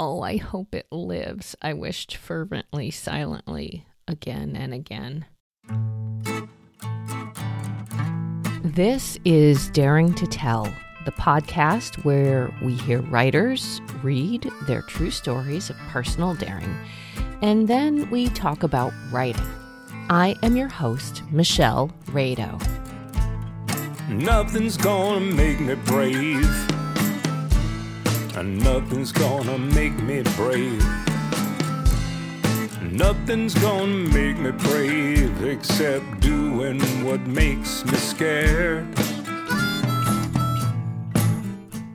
oh, I hope it lives, I wished fervently, silently, again and again. This is Daring to Tell, the podcast where we hear writers read their true stories of personal daring, and then we talk about writing. I am your host, Michelle Rado. Nothing's gonna make me brave. Nothing's gonna make me brave. Nothing's gonna make me brave except doing what makes me scared.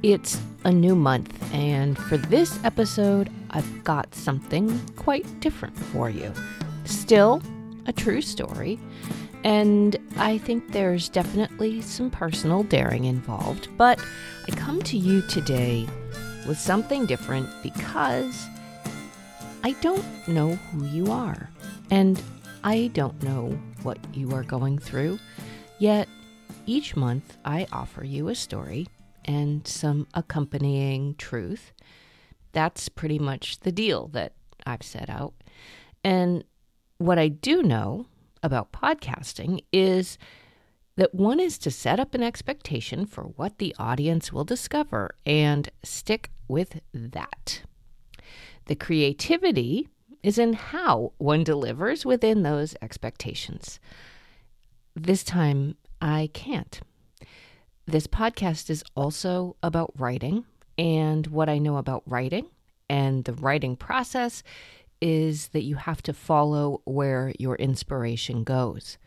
It's a new month, and for this episode, I've got something quite different for you. Still a true story, and I think there's definitely some personal daring involved, but I come to you today with something different because I don't know who you are, and I don't know what you are going through, yet each month I offer you a story and some accompanying truth. That's pretty much the deal that I've set out. And what I do know about podcasting is that one is to set up an expectation for what the audience will discover and stick with that. The creativity is in how one delivers within those expectations. This time, I can't. This podcast is also about writing, and what I know about writing and the writing process is that you have to follow where your inspiration goes.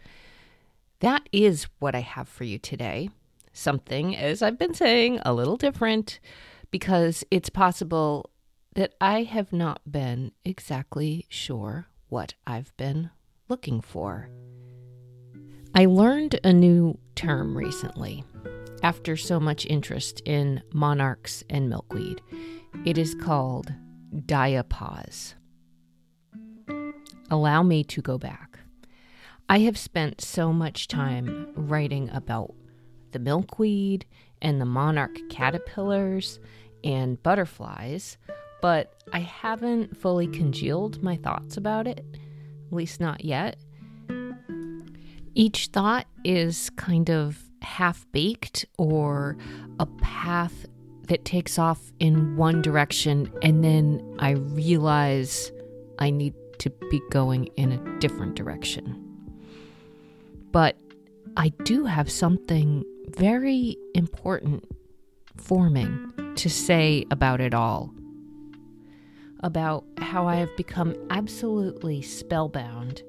That is what I have for you today. Something, as I've been saying, a little different, because it's possible that I have not been exactly sure what I've been looking for. I learned a new term recently, after so much interest in monarchs and milkweed. It is called diapause. Allow me to go back. I have spent so much time writing about the milkweed and the monarch caterpillars and butterflies, but I haven't fully congealed my thoughts about it, at least not yet. Each thought is kind of half-baked or a path that takes off in one direction, and then I realize I need to be going in a different direction. But I do have something very important forming to say about it all. About how I have become absolutely spellbound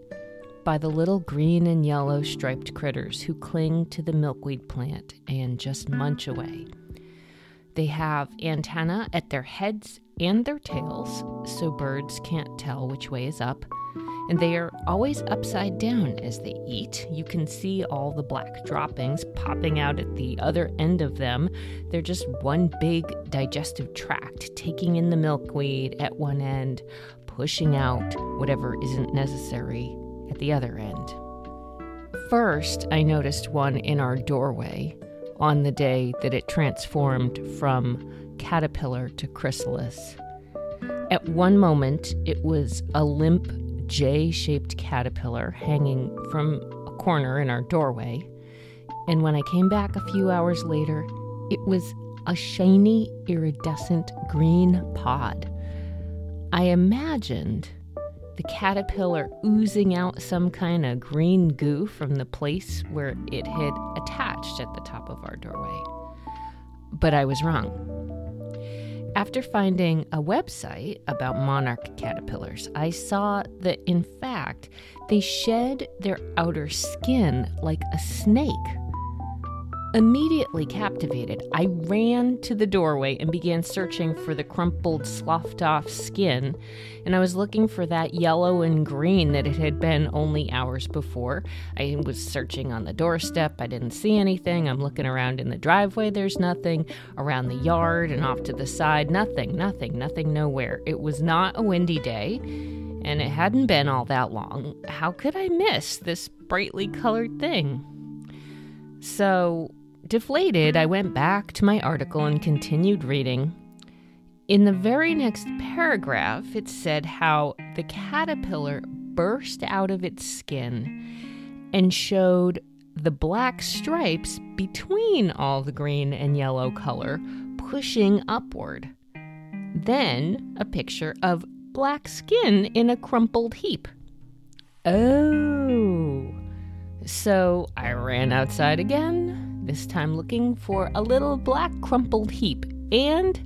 by the little green and yellow striped critters who cling to the milkweed plant and just munch away. They have antennae at their heads and their tails, so birds can't tell which way is up. And they are always upside down as they eat. You can see all the black droppings popping out at the other end of them. They're just one big digestive tract, taking in the milkweed at one end, pushing out whatever isn't necessary at the other end. First, I noticed one in our doorway on the day that it transformed from caterpillar to chrysalis. At one moment, it was a limp J-shaped caterpillar hanging from a corner in our doorway, and when I came back a few hours later, it was a shiny, iridescent green pod. I imagined the caterpillar oozing out some kind of green goo from the place where it had attached at the top of our doorway. But I was wrong. After finding a website about monarch caterpillars, I saw that, in fact, they shed their outer skin like a snake. Immediately captivated, I ran to the doorway and began searching for the crumpled, sloughed-off skin, and I was looking for that yellow and green that it had been only hours before. I was searching on the doorstep. I didn't see anything. I'm looking around in the driveway. There's nothing. Around the yard and off to the side. Nothing, nowhere. It was not a windy day, and it hadn't been all that long. How could I miss this brightly colored thing? So deflated, I went back to my article and continued reading. In the very next paragraph, it said how the caterpillar burst out of its skin and showed the black stripes between all the green and yellow color pushing upward. Then a picture of black skin in a crumpled heap. Oh, so I ran outside again, this time looking for a little black crumpled heap, and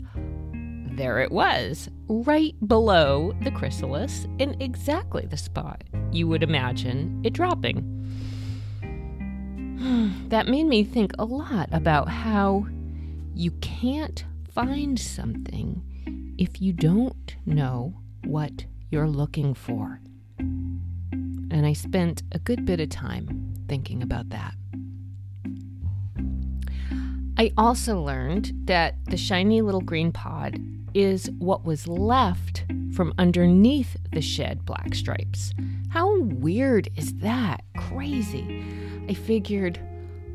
there it was, right below the chrysalis, in exactly the spot you would imagine it dropping. That made me think a lot about how you can't find something if you don't know what you're looking for. And I spent a good bit of time thinking about that. I also learned that the shiny little green pod is what was left from underneath the shed black stripes. How weird is that? Crazy. I figured,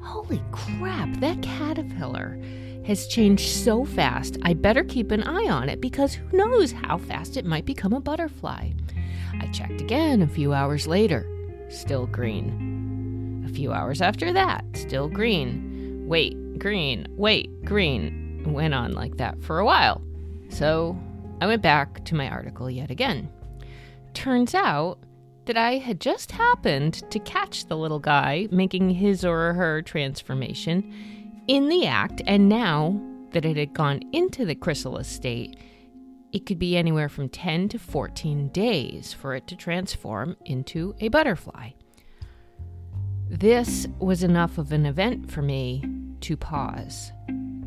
holy crap, that caterpillar has changed so fast, I better keep an eye on it because who knows how fast it might become a butterfly. I checked again a few hours later, still green. A few hours after that, still green. Wait, green, wait, green. It went on like that for a while. So I went back to my article yet again. Turns out that I had just happened to catch the little guy making his or her transformation in the act, and now that it had gone into the chrysalis state, it could be anywhere from 10 to 14 days for it to transform into a butterfly. This was enough of an event for me to pause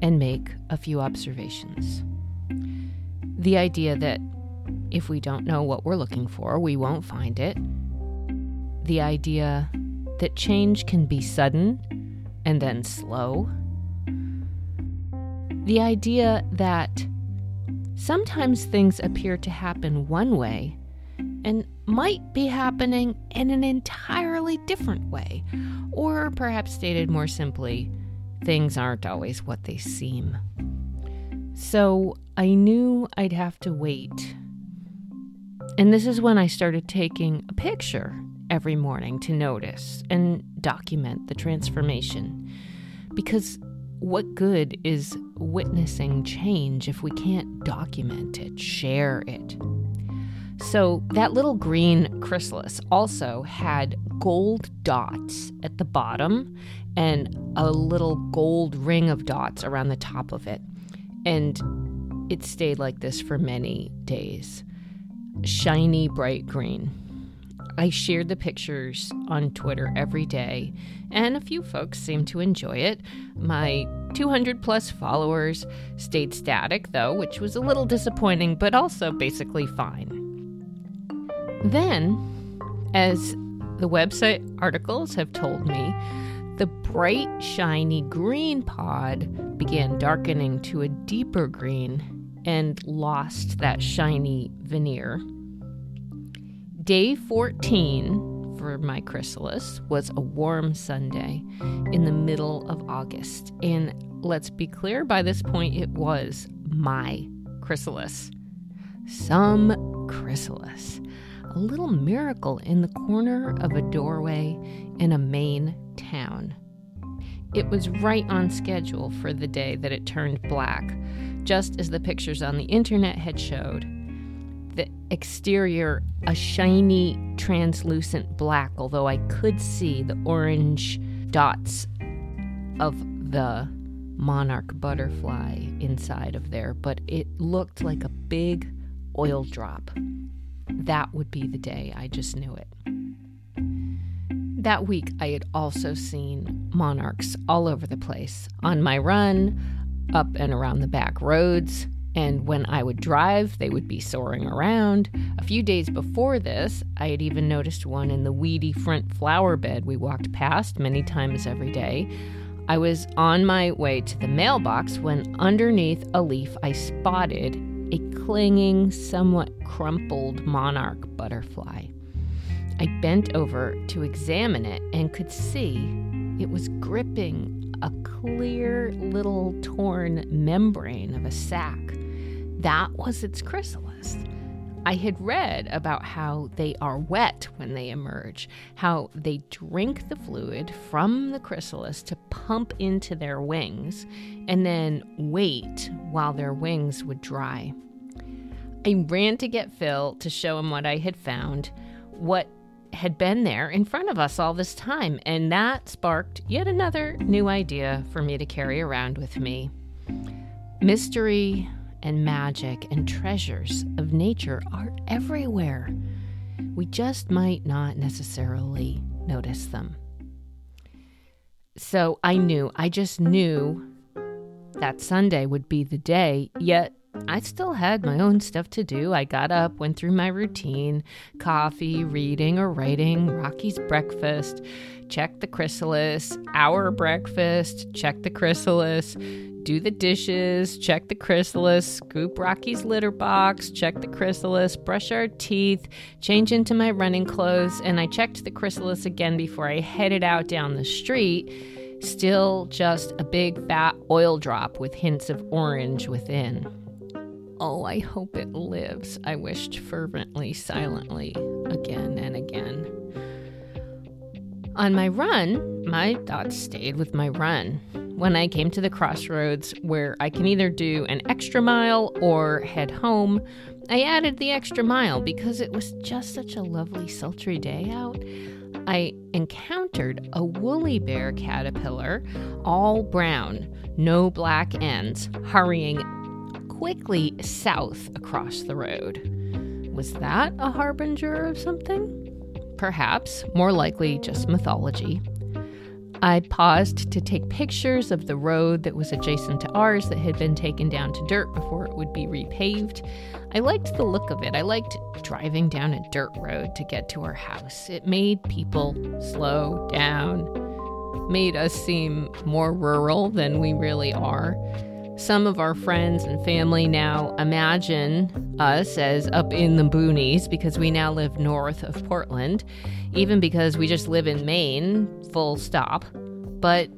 and make a few observations. The idea that if we don't know what we're looking for, we won't find it. The idea that change can be sudden and then slow. The idea that sometimes things appear to happen one way and might be happening in an entirely different way. Or perhaps stated more simply, things aren't always what they seem. So I knew I'd have to wait. And this is when I started taking a picture every morning to notice and document the transformation. Because what good is witnessing change if we can't document it, share it? So that little green chrysalis also had gold dots at the bottom and a little gold ring of dots around the top of it. And it stayed like this for many days. Shiny, bright green. I shared the pictures on Twitter every day, and a few folks seemed to enjoy it. My 200 plus followers stayed static, though, which was a little disappointing, but also basically fine. Then, as the website articles have told me, the bright, shiny green pod began darkening to a deeper green and lost that shiny veneer. Day 14 for my chrysalis was a warm Sunday in the middle of August. And let's be clear, by this point, it was my chrysalis. Some chrysalis. A little miracle in the corner of a doorway in a Maine town. It was right on schedule for the day that it turned black, just as the pictures on the internet had showed. The exterior, a shiny, translucent black, although I could see the orange dots of the monarch butterfly inside of there, but it looked like a big oil drop. That would be the day, I just knew it. That week, I had also seen monarchs all over the place, on my run, up and around the back roads, and when I would drive, they would be soaring around. A few days before this, I had even noticed one in the weedy front flower bed we walked past many times every day. I was on my way to the mailbox when underneath a leaf I spotted a clinging, somewhat crumpled monarch butterfly. I bent over to examine it and could see it was gripping a clear little torn membrane of a sac That was its chrysalis. I had read about how they are wet when they emerge, how they drink the fluid from the chrysalis to pump into their wings, and then wait while their wings would dry. I ran to get Phil to show him what I had found, what had been there in front of us all this time, and that sparked yet another new idea for me to carry around with me. Mystery and magic and treasures of nature are everywhere. We just might not necessarily notice them. So I just knew that Sunday would be the day, yet I still had my own stuff to do. I got up, went through my routine, coffee, reading or writing, Rocky's breakfast, check the chrysalis, our breakfast, check the chrysalis, do the dishes, check the chrysalis, scoop Rocky's litter box, check the chrysalis, brush our teeth, change into my running clothes, and I checked the chrysalis again before I headed out down the street. Still just a big fat oil drop with hints of orange within. Oh, I hope it lives, I wished fervently, silently, again and again. On my run, my thoughts stayed with my run. When I came to the crossroads where I can either do an extra mile or head home, I added the extra mile because it was just such a lovely, sultry day out. I encountered a woolly bear caterpillar, all brown, no black ends, hurrying quickly south across the road. Was that a harbinger of something? Perhaps, more likely just mythology. I paused to take pictures of the road that was adjacent to ours that had been taken down to dirt before it would be repaved. I liked the look of it. I liked driving down a dirt road to get to our house. It made people slow down, made us seem more rural than we really are. Some of our friends and family now imagine us as up in the boonies because we now live north of Portland, even because we just live in Maine, full stop. But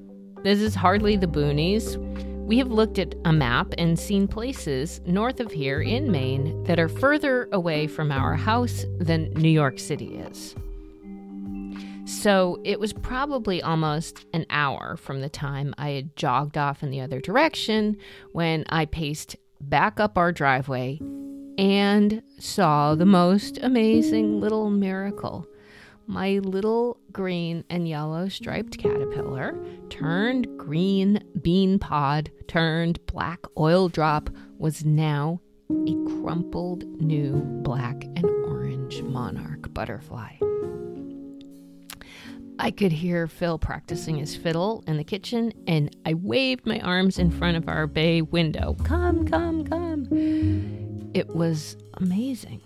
this is hardly the boonies. We have looked at a map and seen places north of here in Maine that are further away from our house than New York City is. So it was probably almost an hour from the time I had jogged off in the other direction when I paced back up our driveway and saw the most amazing little miracle. My little green and yellow striped caterpillar turned green bean pod, turned black oil drop, was now a crumpled new black and orange monarch butterfly. I could hear Phil practicing his fiddle in the kitchen, and I waved my arms in front of our bay window. Come, come, come. It was amazing.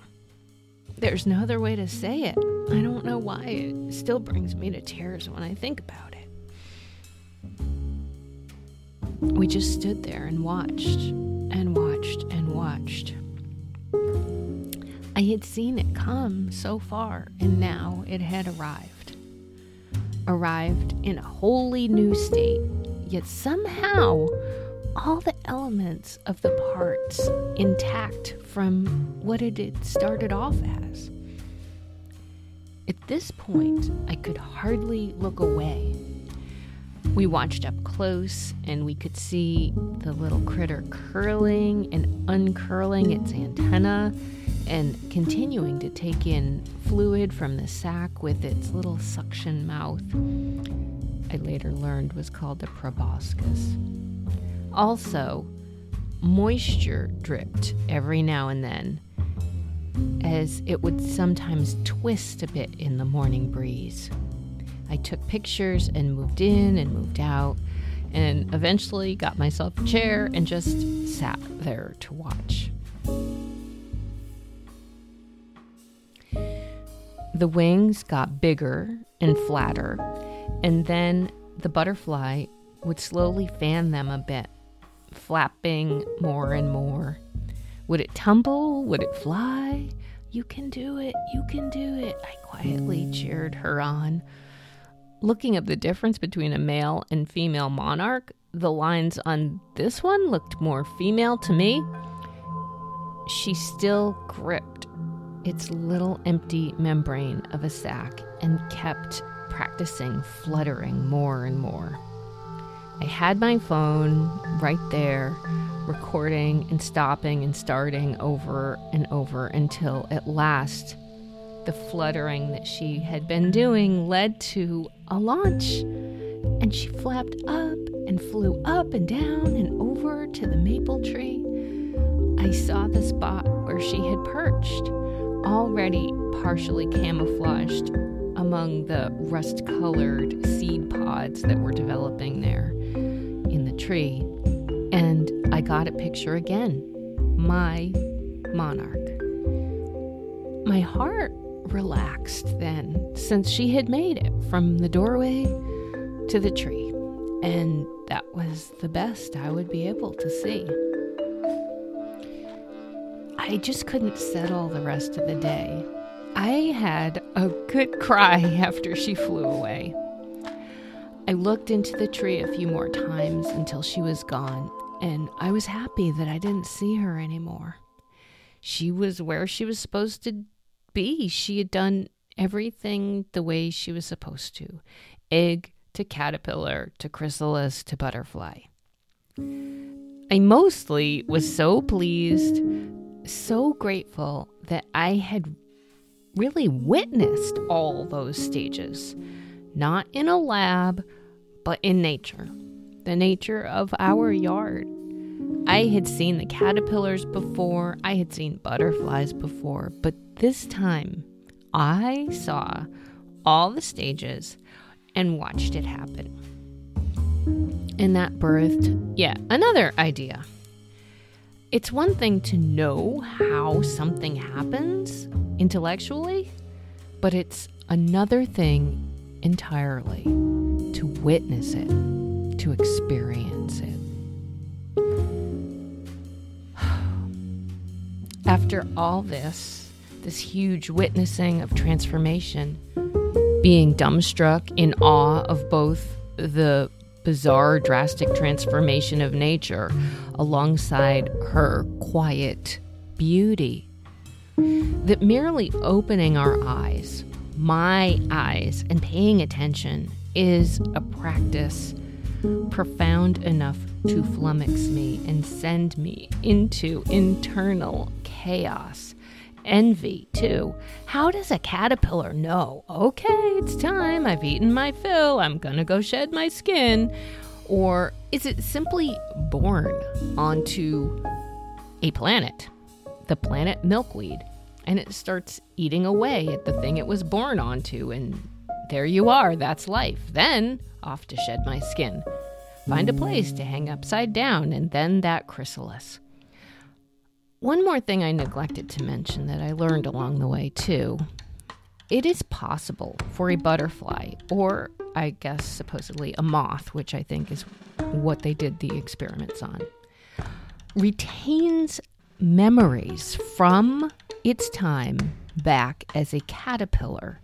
There's no other way to say it. I don't know why it still brings me to tears when I think about it. We just stood there and watched and watched and watched. I had seen it come so far, and now it had arrived in a wholly new state, yet somehow all the elements of the parts intact from what it had started off as. At this point, I could hardly look away. We watched up close, and we could see the little critter curling and uncurling its antenna and continuing to take in fluid from the sac with its little suction mouth, I later learned was called the proboscis. Also, moisture dripped every now and then, as it would sometimes twist a bit in the morning breeze. I took pictures and moved in and moved out, and eventually got myself a chair and just sat there to watch. The wings got bigger and flatter, and then the butterfly would slowly fan them a bit, flapping more and more. Would it tumble? Would it fly? You can do it, you can do it, I quietly cheered her on. Looking at the difference between a male and female monarch, the lines on this one looked more female to me. she still gripped its little empty membrane of a sack and kept practicing fluttering more and more. I had my phone right there, recording and stopping and starting over and over until at last the fluttering that she had been doing led to a launch, and she flapped up and flew up and down and over to the maple tree. I saw the spot where she had perched, already partially camouflaged among the rust-colored seed pods that were developing there in the tree. And I got a picture again, my monarch. My heart relaxed then, since she had made it from the doorway to the tree, and that was the best I would be able to see. I just couldn't settle the rest of the day. I had a good cry after she flew away. I looked into the tree a few more times until she was gone, and I was happy that I didn't see her anymore. She was where she was supposed to be. She had done everything the way she was supposed to. Egg to caterpillar to chrysalis to butterfly. I mostly was so pleased, so grateful that I had really witnessed all those stages. Not in a lab, but in nature. The nature of our yard. I had seen the caterpillars before, I had seen butterflies before, but this time I saw all the stages and watched it happen. And that birthed yet another idea. It's one thing to know how something happens intellectually, but it's another thing entirely to witness it, to experience it. After all this huge witnessing of transformation, being dumbstruck in awe of both the bizarre, drastic transformation of nature alongside her quiet beauty, that merely opening our eyes, my eyes, and paying attention is a practice profound enough to flummox me and send me into internal chaos. Envy, too. How does a caterpillar know, okay, it's time, I've eaten my fill, I'm gonna go shed my skin? Or is it simply born onto a planet, the planet milkweed, and it starts eating away at the thing it was born onto, and there you are, that's life. Then, off to shed my skin. Find a place to hang upside down, and then that chrysalis. One more thing I neglected to mention that I learned along the way, too. It is possible for a butterfly, or I guess supposedly a moth, which I think is what they did the experiments on, retains memories from its time back as a caterpillar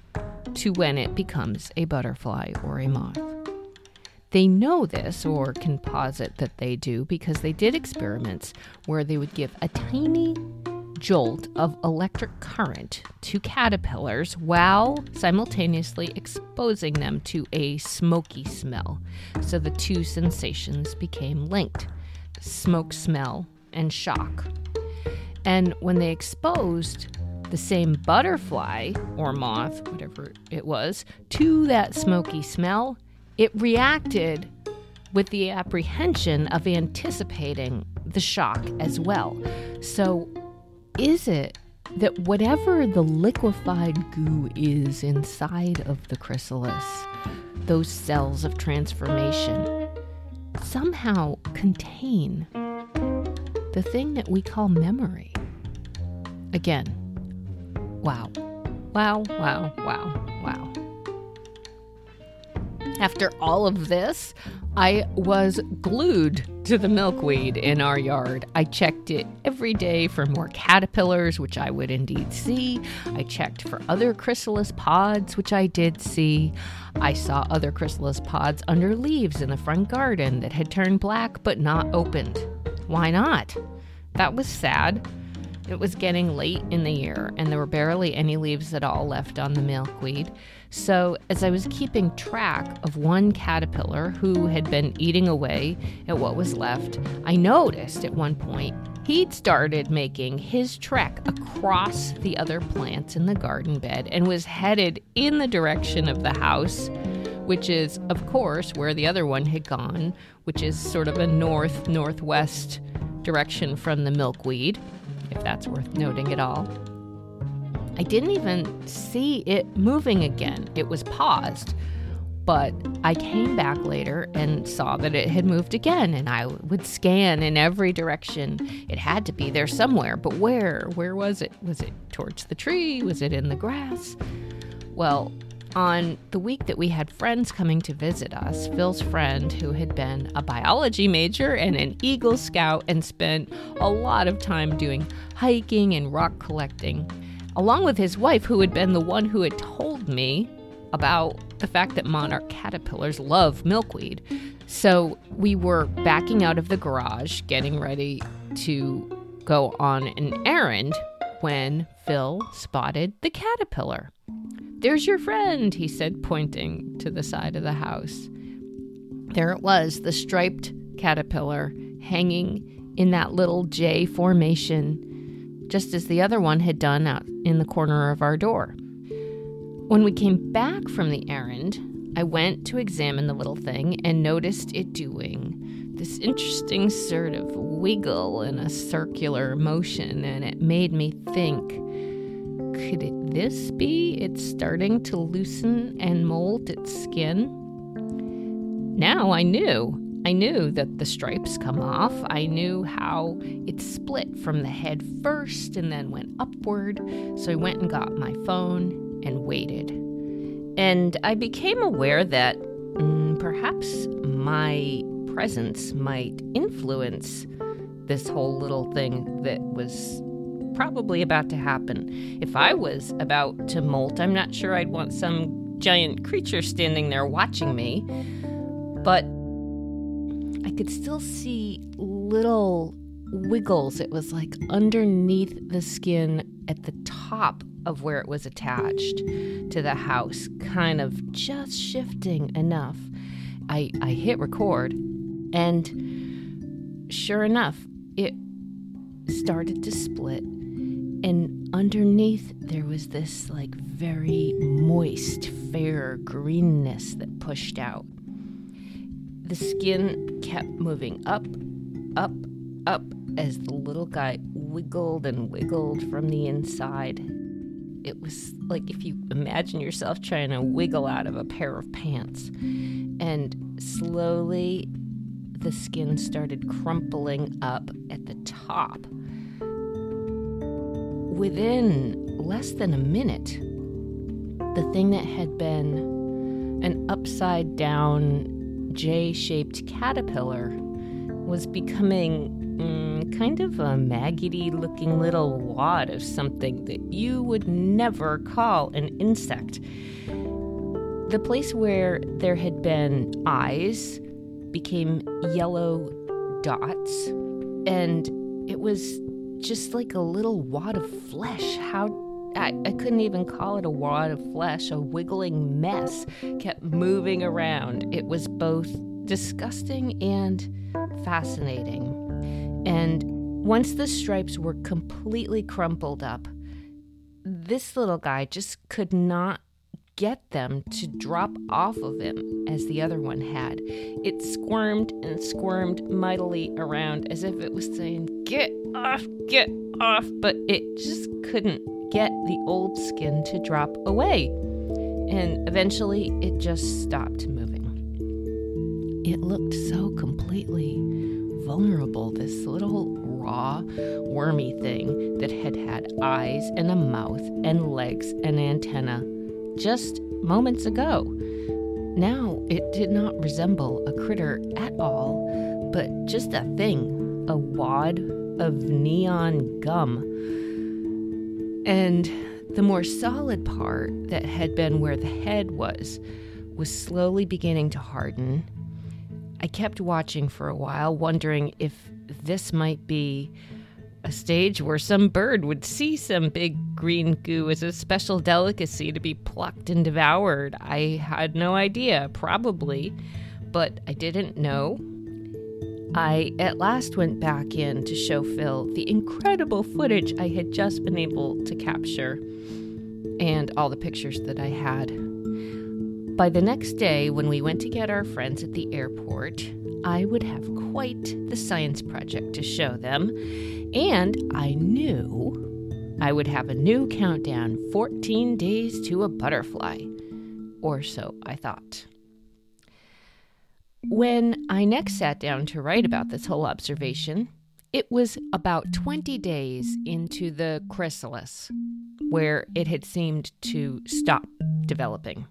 to when it becomes a butterfly or a moth. They know this, or can posit that they do, because they did experiments where they would give a tiny jolt of electric current to caterpillars while simultaneously exposing them to a smoky smell. So the two sensations became linked, smoke smell and shock. And when they exposed the same butterfly or moth, whatever it was, to that smoky smell, it reacted with the apprehension of anticipating the shock as well. So is it that whatever the liquefied goo is inside of the chrysalis, those cells of transformation, somehow contain the thing that we call memory? Again, wow. Wow, wow, wow, wow. After all of this, I was glued to the milkweed in our yard. I checked it every day for more caterpillars, which I would indeed see. I checked for other chrysalis pods, which I did see. I saw other chrysalis pods under leaves in the front garden that had turned black but not opened. Why not? That was sad. It was getting late in the year, and there were barely any leaves at all left on the milkweed. So as I was keeping track of one caterpillar who had been eating away at what was left, I noticed at one point he'd started making his trek across the other plants in the garden bed and was headed in the direction of the house, which is, of course, where the other one had gone, which is sort of a north-northwest direction from the milkweed, if that's worth noting at all. I didn't even see it moving again. It was paused. But I came back later and saw that it had moved again, and I would scan in every direction. It had to be there somewhere, but where? Where was it? Was it towards the tree? Was it in the grass? Well, on the week that we had friends coming to visit us, Phil's friend, who had been a biology major and an Eagle Scout and spent a lot of time doing hiking and rock collecting, along with his wife, who had been the one who had told me about the fact that monarch caterpillars love milkweed. So we were backing out of the garage, getting ready to go on an errand, when Phil spotted the caterpillar. "There's your friend," he said, pointing to the side of the house. There it was, the striped caterpillar hanging in that little J formation, just as the other one had done out in the corner of our door. When we came back from the errand, I went to examine the little thing and noticed it doing this interesting sort of wiggle in a circular motion, and it made me think, could this be it starting to loosen and mold its skin? Now I knew. I knew that the stripes come off. I knew how it split from the head first and then went upward. So I went and got my phone and waited. And I became aware that perhaps my presence might influence this whole little thing that was probably about to happen. If I was about to molt, I'm not sure I'd want some giant creature standing there watching me, but I could still see little wiggles. It was like underneath the skin at the top of where it was attached to the house, kind of just shifting enough. I hit record, and sure enough, it started to split, and underneath there was this like very moist, fair greenness that pushed out. The skin kept moving up, up, up as the little guy wiggled and wiggled from the inside. It was like if you imagine yourself trying to wiggle out of a pair of pants. And slowly the skin started crumpling up at the top. Within less than a minute, the thing that had been an upside down J-shaped caterpillar was becoming kind of a maggoty-looking little wad of something that you would never call an insect. The place where there had been eyes became yellow dots, and it was just like a little wad of flesh. I couldn't even call it a wad of flesh. A wiggling mess kept moving around. It was both disgusting and fascinating. And once the stripes were completely crumpled up, this little guy just could not get them to drop off of him as the other one had. It squirmed and squirmed mightily around as if it was saying, get off, but it just couldn't get the old skin to drop away. And eventually it just stopped moving. It looked so completely vulnerable, this little raw, wormy thing that had eyes and a mouth and legs and antenna just moments ago. Now it did not resemble a critter at all, but just a thing, a wad of neon gum. And the more solid part that had been where the head was slowly beginning to harden. I kept watching for a while, wondering if this might be a stage where some bird would see some big green goo as a special delicacy to be plucked and devoured. I had no idea, probably, but I didn't know. I at last went back in to show Phil the incredible footage I had just been able to capture and all the pictures that I had. By the next day, when we went to get our friends at the airport, I would have quite the science project to show them, and I knew I would have a new countdown, 14 days to a butterfly, or so I thought. When I next sat down to write about this whole observation, it was about 20 days into the chrysalis, where it had seemed to stop developing.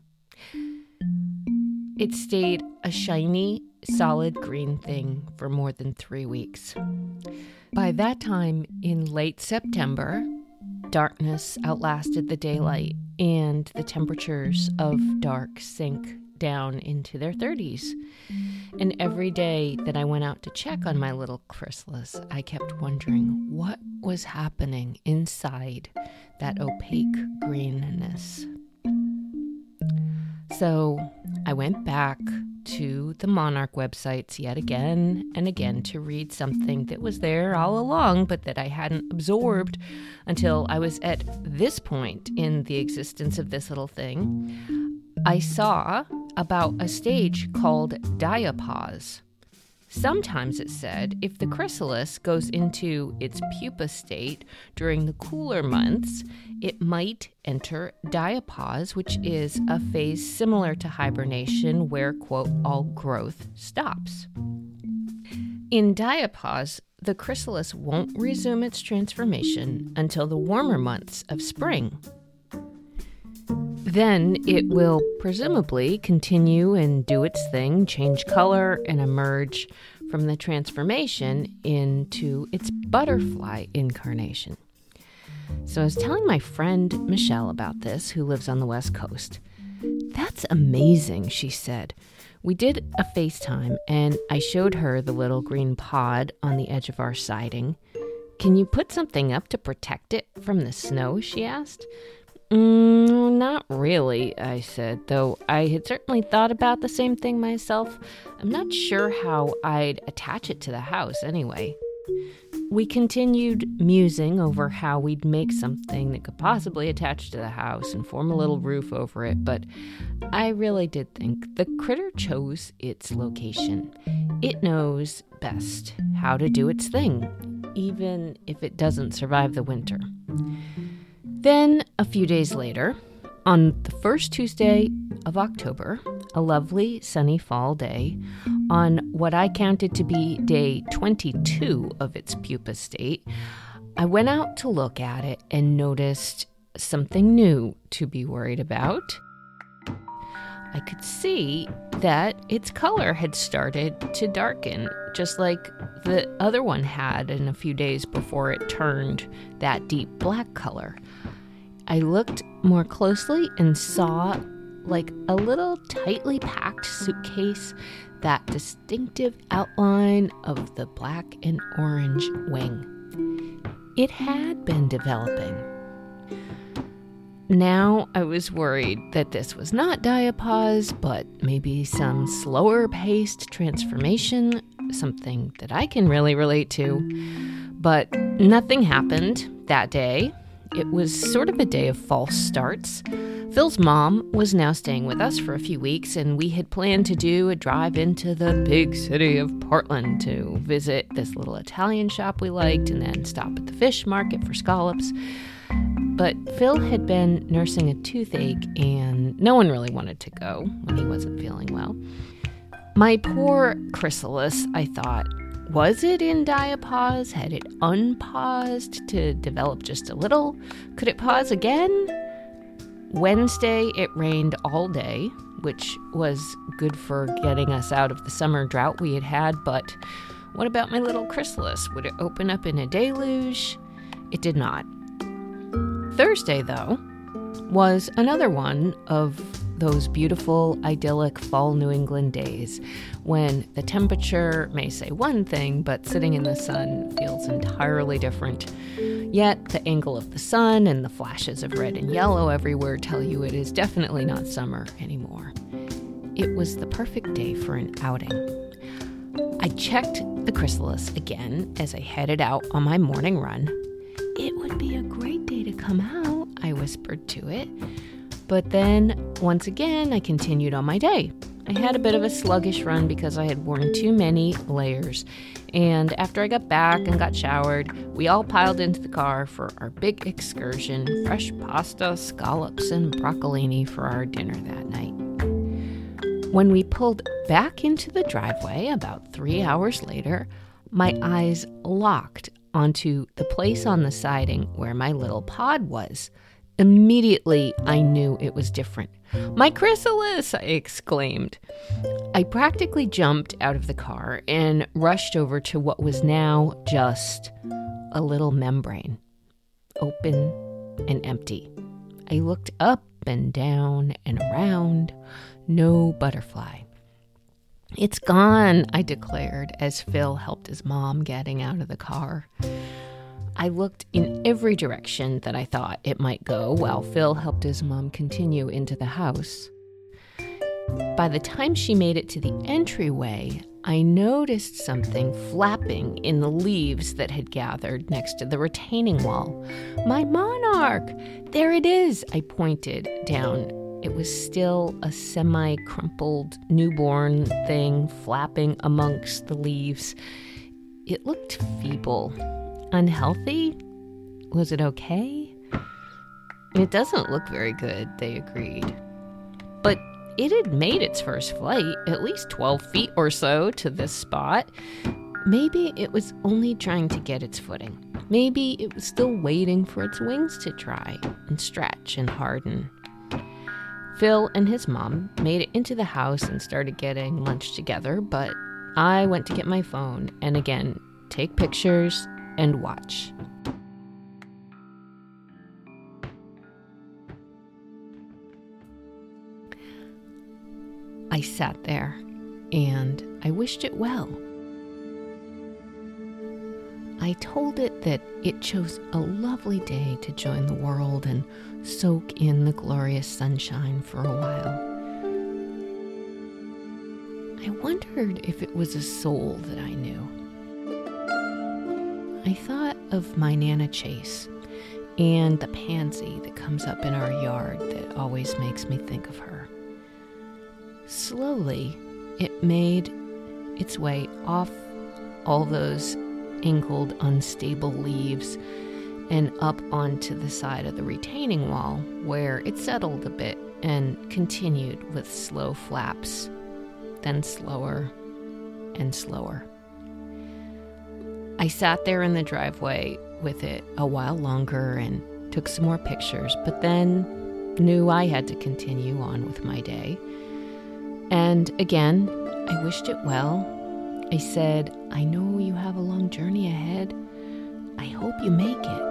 It stayed a shiny, solid green thing for more than 3 weeks. By that time, in late September, darkness outlasted the daylight, and the temperatures of dark sank down into their 30s. And every day that I went out to check on my little chrysalis, I kept wondering what was happening inside that opaque greenness. So I went back to the Monarch websites yet again and again to read something that was there all along, but that I hadn't absorbed until I was at this point in the existence of this little thing. I saw about a stage called diapause. Sometimes it said if the chrysalis goes into its pupa state during the cooler months, it might enter diapause, which is a phase similar to hibernation where, quote, all growth stops. In diapause, the chrysalis won't resume its transformation until the warmer months of spring. Then it will presumably continue and do its thing, change color, and emerge from the transformation into its butterfly incarnation. So I was telling my friend Michelle about this, who lives on the West Coast. That's amazing, she said. We did a FaceTime, and I showed her the little green pod on the edge of our siding. Can you put something up to protect it from the snow, she asked. Not really, I said, though I had certainly thought about the same thing myself. I'm not sure how I'd attach it to the house anyway. We continued musing over how we'd make something that could possibly attach to the house and form a little roof over it, but I really did think the critter chose its location. It knows best how to do its thing, even if it doesn't survive the winter. Then, a few days later, on the first Tuesday of October, a lovely sunny fall day, on what I counted to be day 22 of its pupa state, I went out to look at it and noticed something new to be worried about. I could see that its color had started to darken, just like the other one had in a few days before it turned that deep black color. I looked more closely and saw, like a little tightly packed suitcase, that distinctive outline of the black and orange wing. It had been developing. Now I was worried that this was not diapause, but maybe some slower-paced transformation, something that I can really relate to. But nothing happened that day. It was sort of a day of false starts. Phil's mom was now staying with us for a few weeks, and we had planned to do a drive into the big city of Portland to visit this little Italian shop we liked and then stop at the fish market for scallops. But Phil had been nursing a toothache, and no one really wanted to go when he wasn't feeling well. My poor chrysalis, I thought. Was it in diapause? Had it unpaused to develop just a little? Could it pause again? Wednesday, it rained all day, which was good for getting us out of the summer drought we had had, but what about my little chrysalis? Would it open up in a deluge? It did not. Thursday, though, was another one of those beautiful, idyllic fall New England days when the temperature may say one thing, but sitting in the sun feels entirely different. Yet the angle of the sun and the flashes of red and yellow everywhere tell you it is definitely not summer anymore. It was the perfect day for an outing. I checked the chrysalis again as I headed out on my morning run. It would be a great day to come out, I whispered to it. But then, once again, I continued on my day. I had a bit of a sluggish run because I had worn too many layers. And after I got back and got showered, we all piled into the car for our big excursion, fresh pasta, scallops, and broccolini for our dinner that night. When we pulled back into the driveway about 3 hours later, my eyes locked onto the place on the siding where my little pod was. Immediately, I knew it was different. "My chrysalis!" I exclaimed. I practically jumped out of the car and rushed over to what was now just a little membrane, open and empty. I looked up and down and around. No butterfly. "It's gone," I declared as Phil helped his mom getting out of the car. I looked in every direction that I thought it might go while Phil helped his mom continue into the house. By the time she made it to the entryway, I noticed something flapping in the leaves that had gathered next to the retaining wall. "My monarch! There it is!" I pointed down. It was still a semi-crumpled newborn thing flapping amongst the leaves. It looked feeble. Unhealthy? Was it okay? "It doesn't look very good," they agreed. But it had made its first flight, at least 12 feet or so, to this spot. Maybe it was only trying to get its footing. Maybe it was still waiting for its wings to dry and stretch and harden. Phil and his mom made it into the house and started getting lunch together, but I went to get my phone and again, take pictures and watch. I sat there and I wished it well. I told it that it chose a lovely day to join the world and soak in the glorious sunshine for a while. I wondered if it was a soul that I knew. I thought of my Nana Chase and the pansy that comes up in our yard that always makes me think of her. Slowly, it made its way off all those angled, unstable leaves and up onto the side of the retaining wall where it settled a bit and continued with slow flaps, then slower and slower. I sat there in the driveway with it a while longer and took some more pictures, but then knew I had to continue on with my day. And again, I wished it well. I said, "I know you have a long journey ahead. I hope you make it.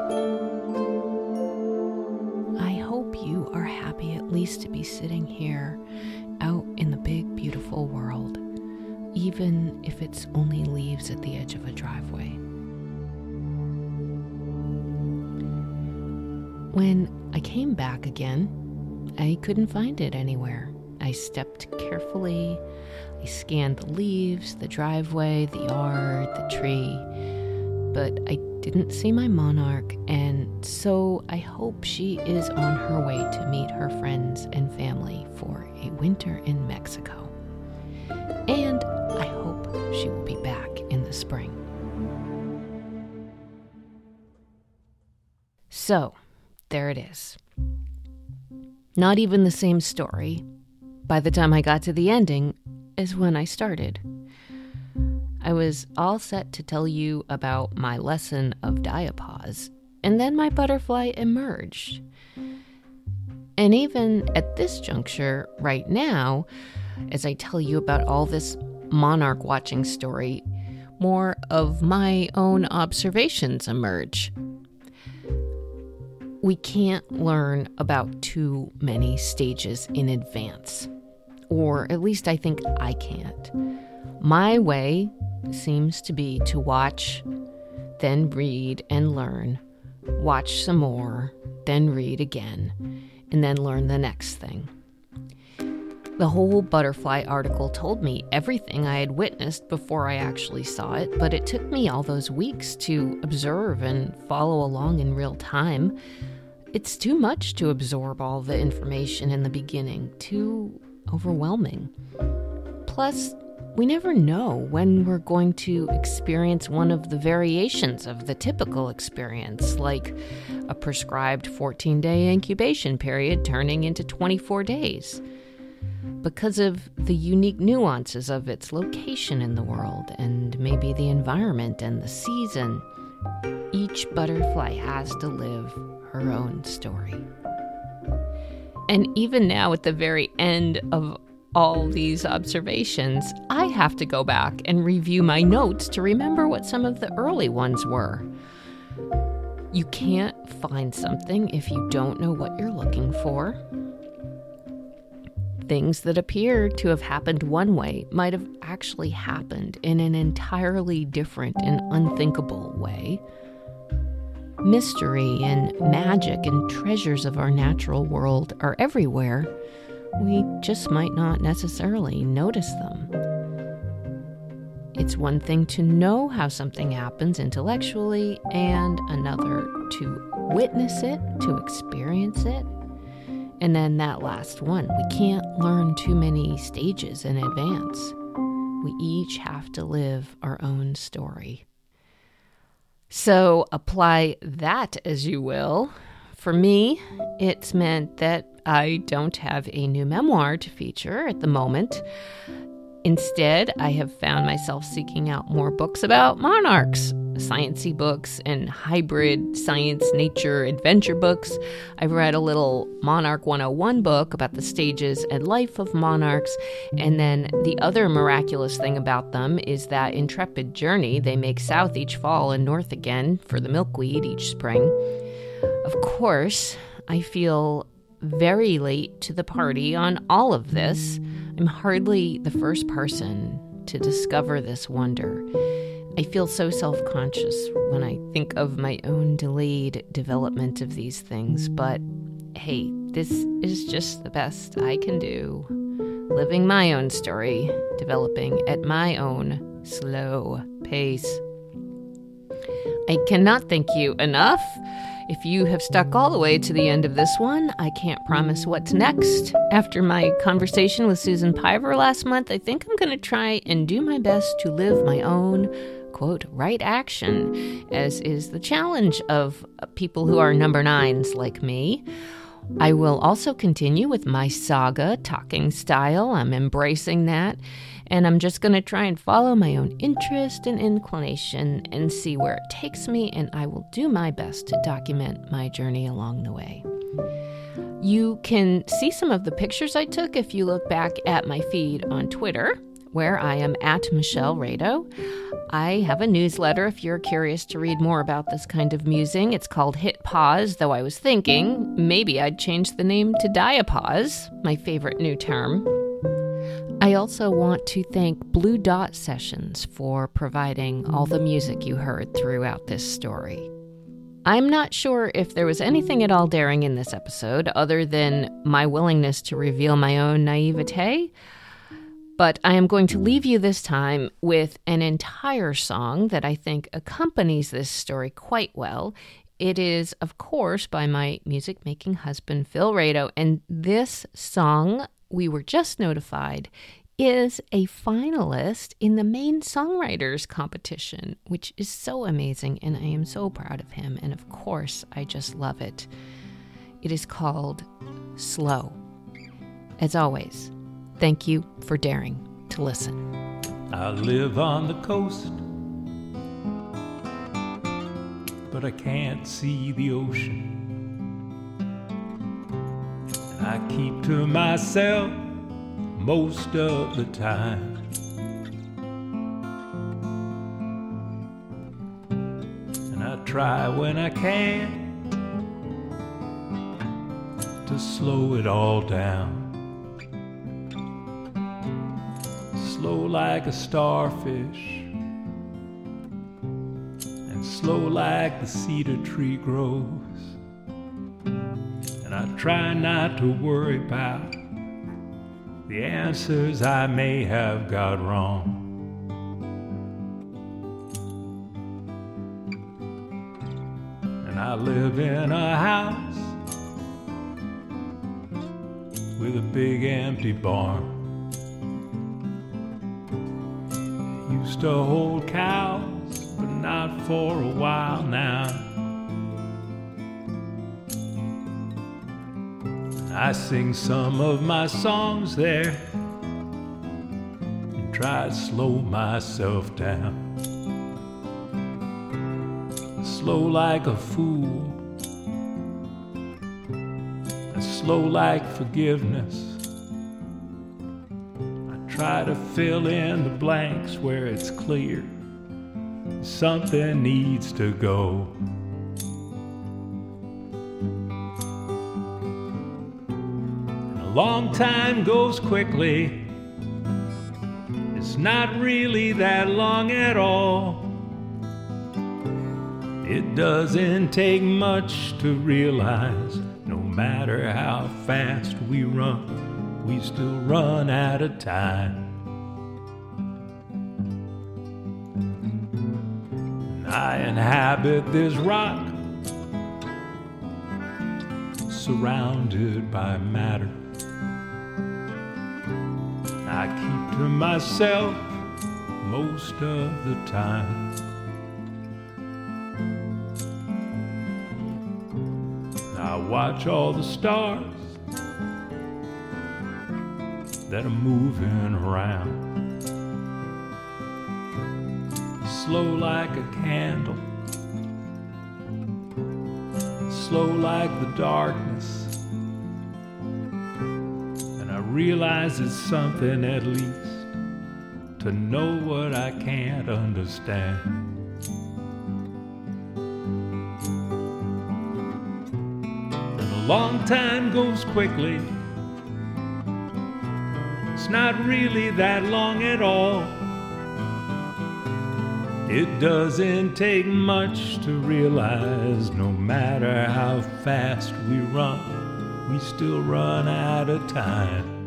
I hope you are happy at least to be sitting here out in the big, beautiful world, even if it's only leaves at the edge of a driveway." When I came back again, I couldn't find it anywhere. I stepped carefully. I scanned the leaves, the driveway, the yard, the tree, but I didn't see my monarch, and so I hope she is on her way to meet her friends and family for a winter in Mexico. And I hope she will be back in the spring. So, there it is. Not even the same story, by the time I got to the ending, is when I started. I was all set to tell you about my lesson of diapause, and then my butterfly emerged. And even at this juncture, right now, as I tell you about all this monarch watching story, more of my own observations emerge. We can't learn about too many stages in advance. Or at least I think I can't. My way seems to be to watch, then read and learn, watch some more, then read again, and then learn the next thing. The whole butterfly article told me everything I had witnessed before I actually saw it, but it took me all those weeks to observe and follow along in real time. It's too much to absorb all the information in the beginning, too overwhelming. Plus, we never know when we're going to experience one of the variations of the typical experience, like a prescribed 14-day incubation period turning into 24 days. Because of the unique nuances of its location in the world and maybe the environment and the season, each butterfly has to live her own story. And even now at the very end of all these observations, I have to go back and review my notes to remember what some of the early ones were. You can't find something if you don't know what you're looking for. Things that appear to have happened one way might have actually happened in an entirely different and unthinkable way. Mystery and magic and treasures of our natural world are everywhere. We just might not necessarily notice them. It's one thing to know how something happens intellectually, and another to witness it, to experience it. And then that last one, we can't learn too many stages in advance. We each have to live our own story. So apply that as you will. For me, it's meant that I don't have a new memoir to feature at the moment. Instead, I have found myself seeking out more books about monarchs. Science-y books and hybrid science, nature, adventure books. I've read a little Monarch 101 book about the stages and life of monarchs, and then the other miraculous thing about them is that intrepid journey they make south each fall and north again for the milkweed each spring. Of course, I feel very late to the party on all of this. I'm hardly the first person to discover this wonder. I feel so self-conscious when I think of my own delayed development of these things, but hey, this is just the best I can do. Living my own story, developing at my own slow pace. I cannot thank you enough. If you have stuck all the way to the end of this one, I can't promise what's next. After my conversation with Susan Piver last month, I think I'm going to try and do my best to live my own, quote, right action, as is the challenge of people who are number nines like me. I will also continue with my saga talking style. I'm embracing that. And I'm just going to try and follow my own interest and inclination and see where it takes me, and I will do my best to document my journey along the way. You can see some of the pictures I took if you look back at my feed on Twitter, where I am at Michelle Rado. I have a newsletter if you're curious to read more about this kind of musing. It's called Hit Pause, though I was thinking maybe I'd change the name to Diapause, my favorite new term. I also want to thank Blue Dot Sessions for providing all the music you heard throughout this story. I'm not sure if there was anything at all daring in this episode other than my willingness to reveal my own naivete, but I am going to leave you this time with an entire song that I think accompanies this story quite well. It is, of course, by my music-making husband, Phil Rado, and this song, we were just notified, is a finalist in the Maine Songwriters Competition, which is so amazing, and I am so proud of him, and of course, I just love it. It is called Slow. As always, thank you for daring to listen. I live on the coast, but I can't see the ocean. I keep to myself most of the time. And I try when I can to slow it all down. Slow like a starfish, and slow like the cedar tree grows. And I try not to worry about the answers I may have got wrong. And I live in a house with a big empty barn. It used to hold cows, but not for a while now. I sing some of my songs there and try to slow myself down. Slow like a fool, and slow like forgiveness. I try to fill in the blanks where it's clear something needs to go. A long time goes quickly. It's not really that long at all. It doesn't take much to realize, no matter how fast we run, we still run out of time. And I inhabit this rock, surrounded by matter. I keep to myself most of the time. I watch all the stars that are moving around. Slow like a candle, slow like the darkness. And I realize it's something at least to know what I can't understand. Long time goes quickly. It's not really that long at all. It doesn't take much to realize, no matter how fast we run, we still run out of time.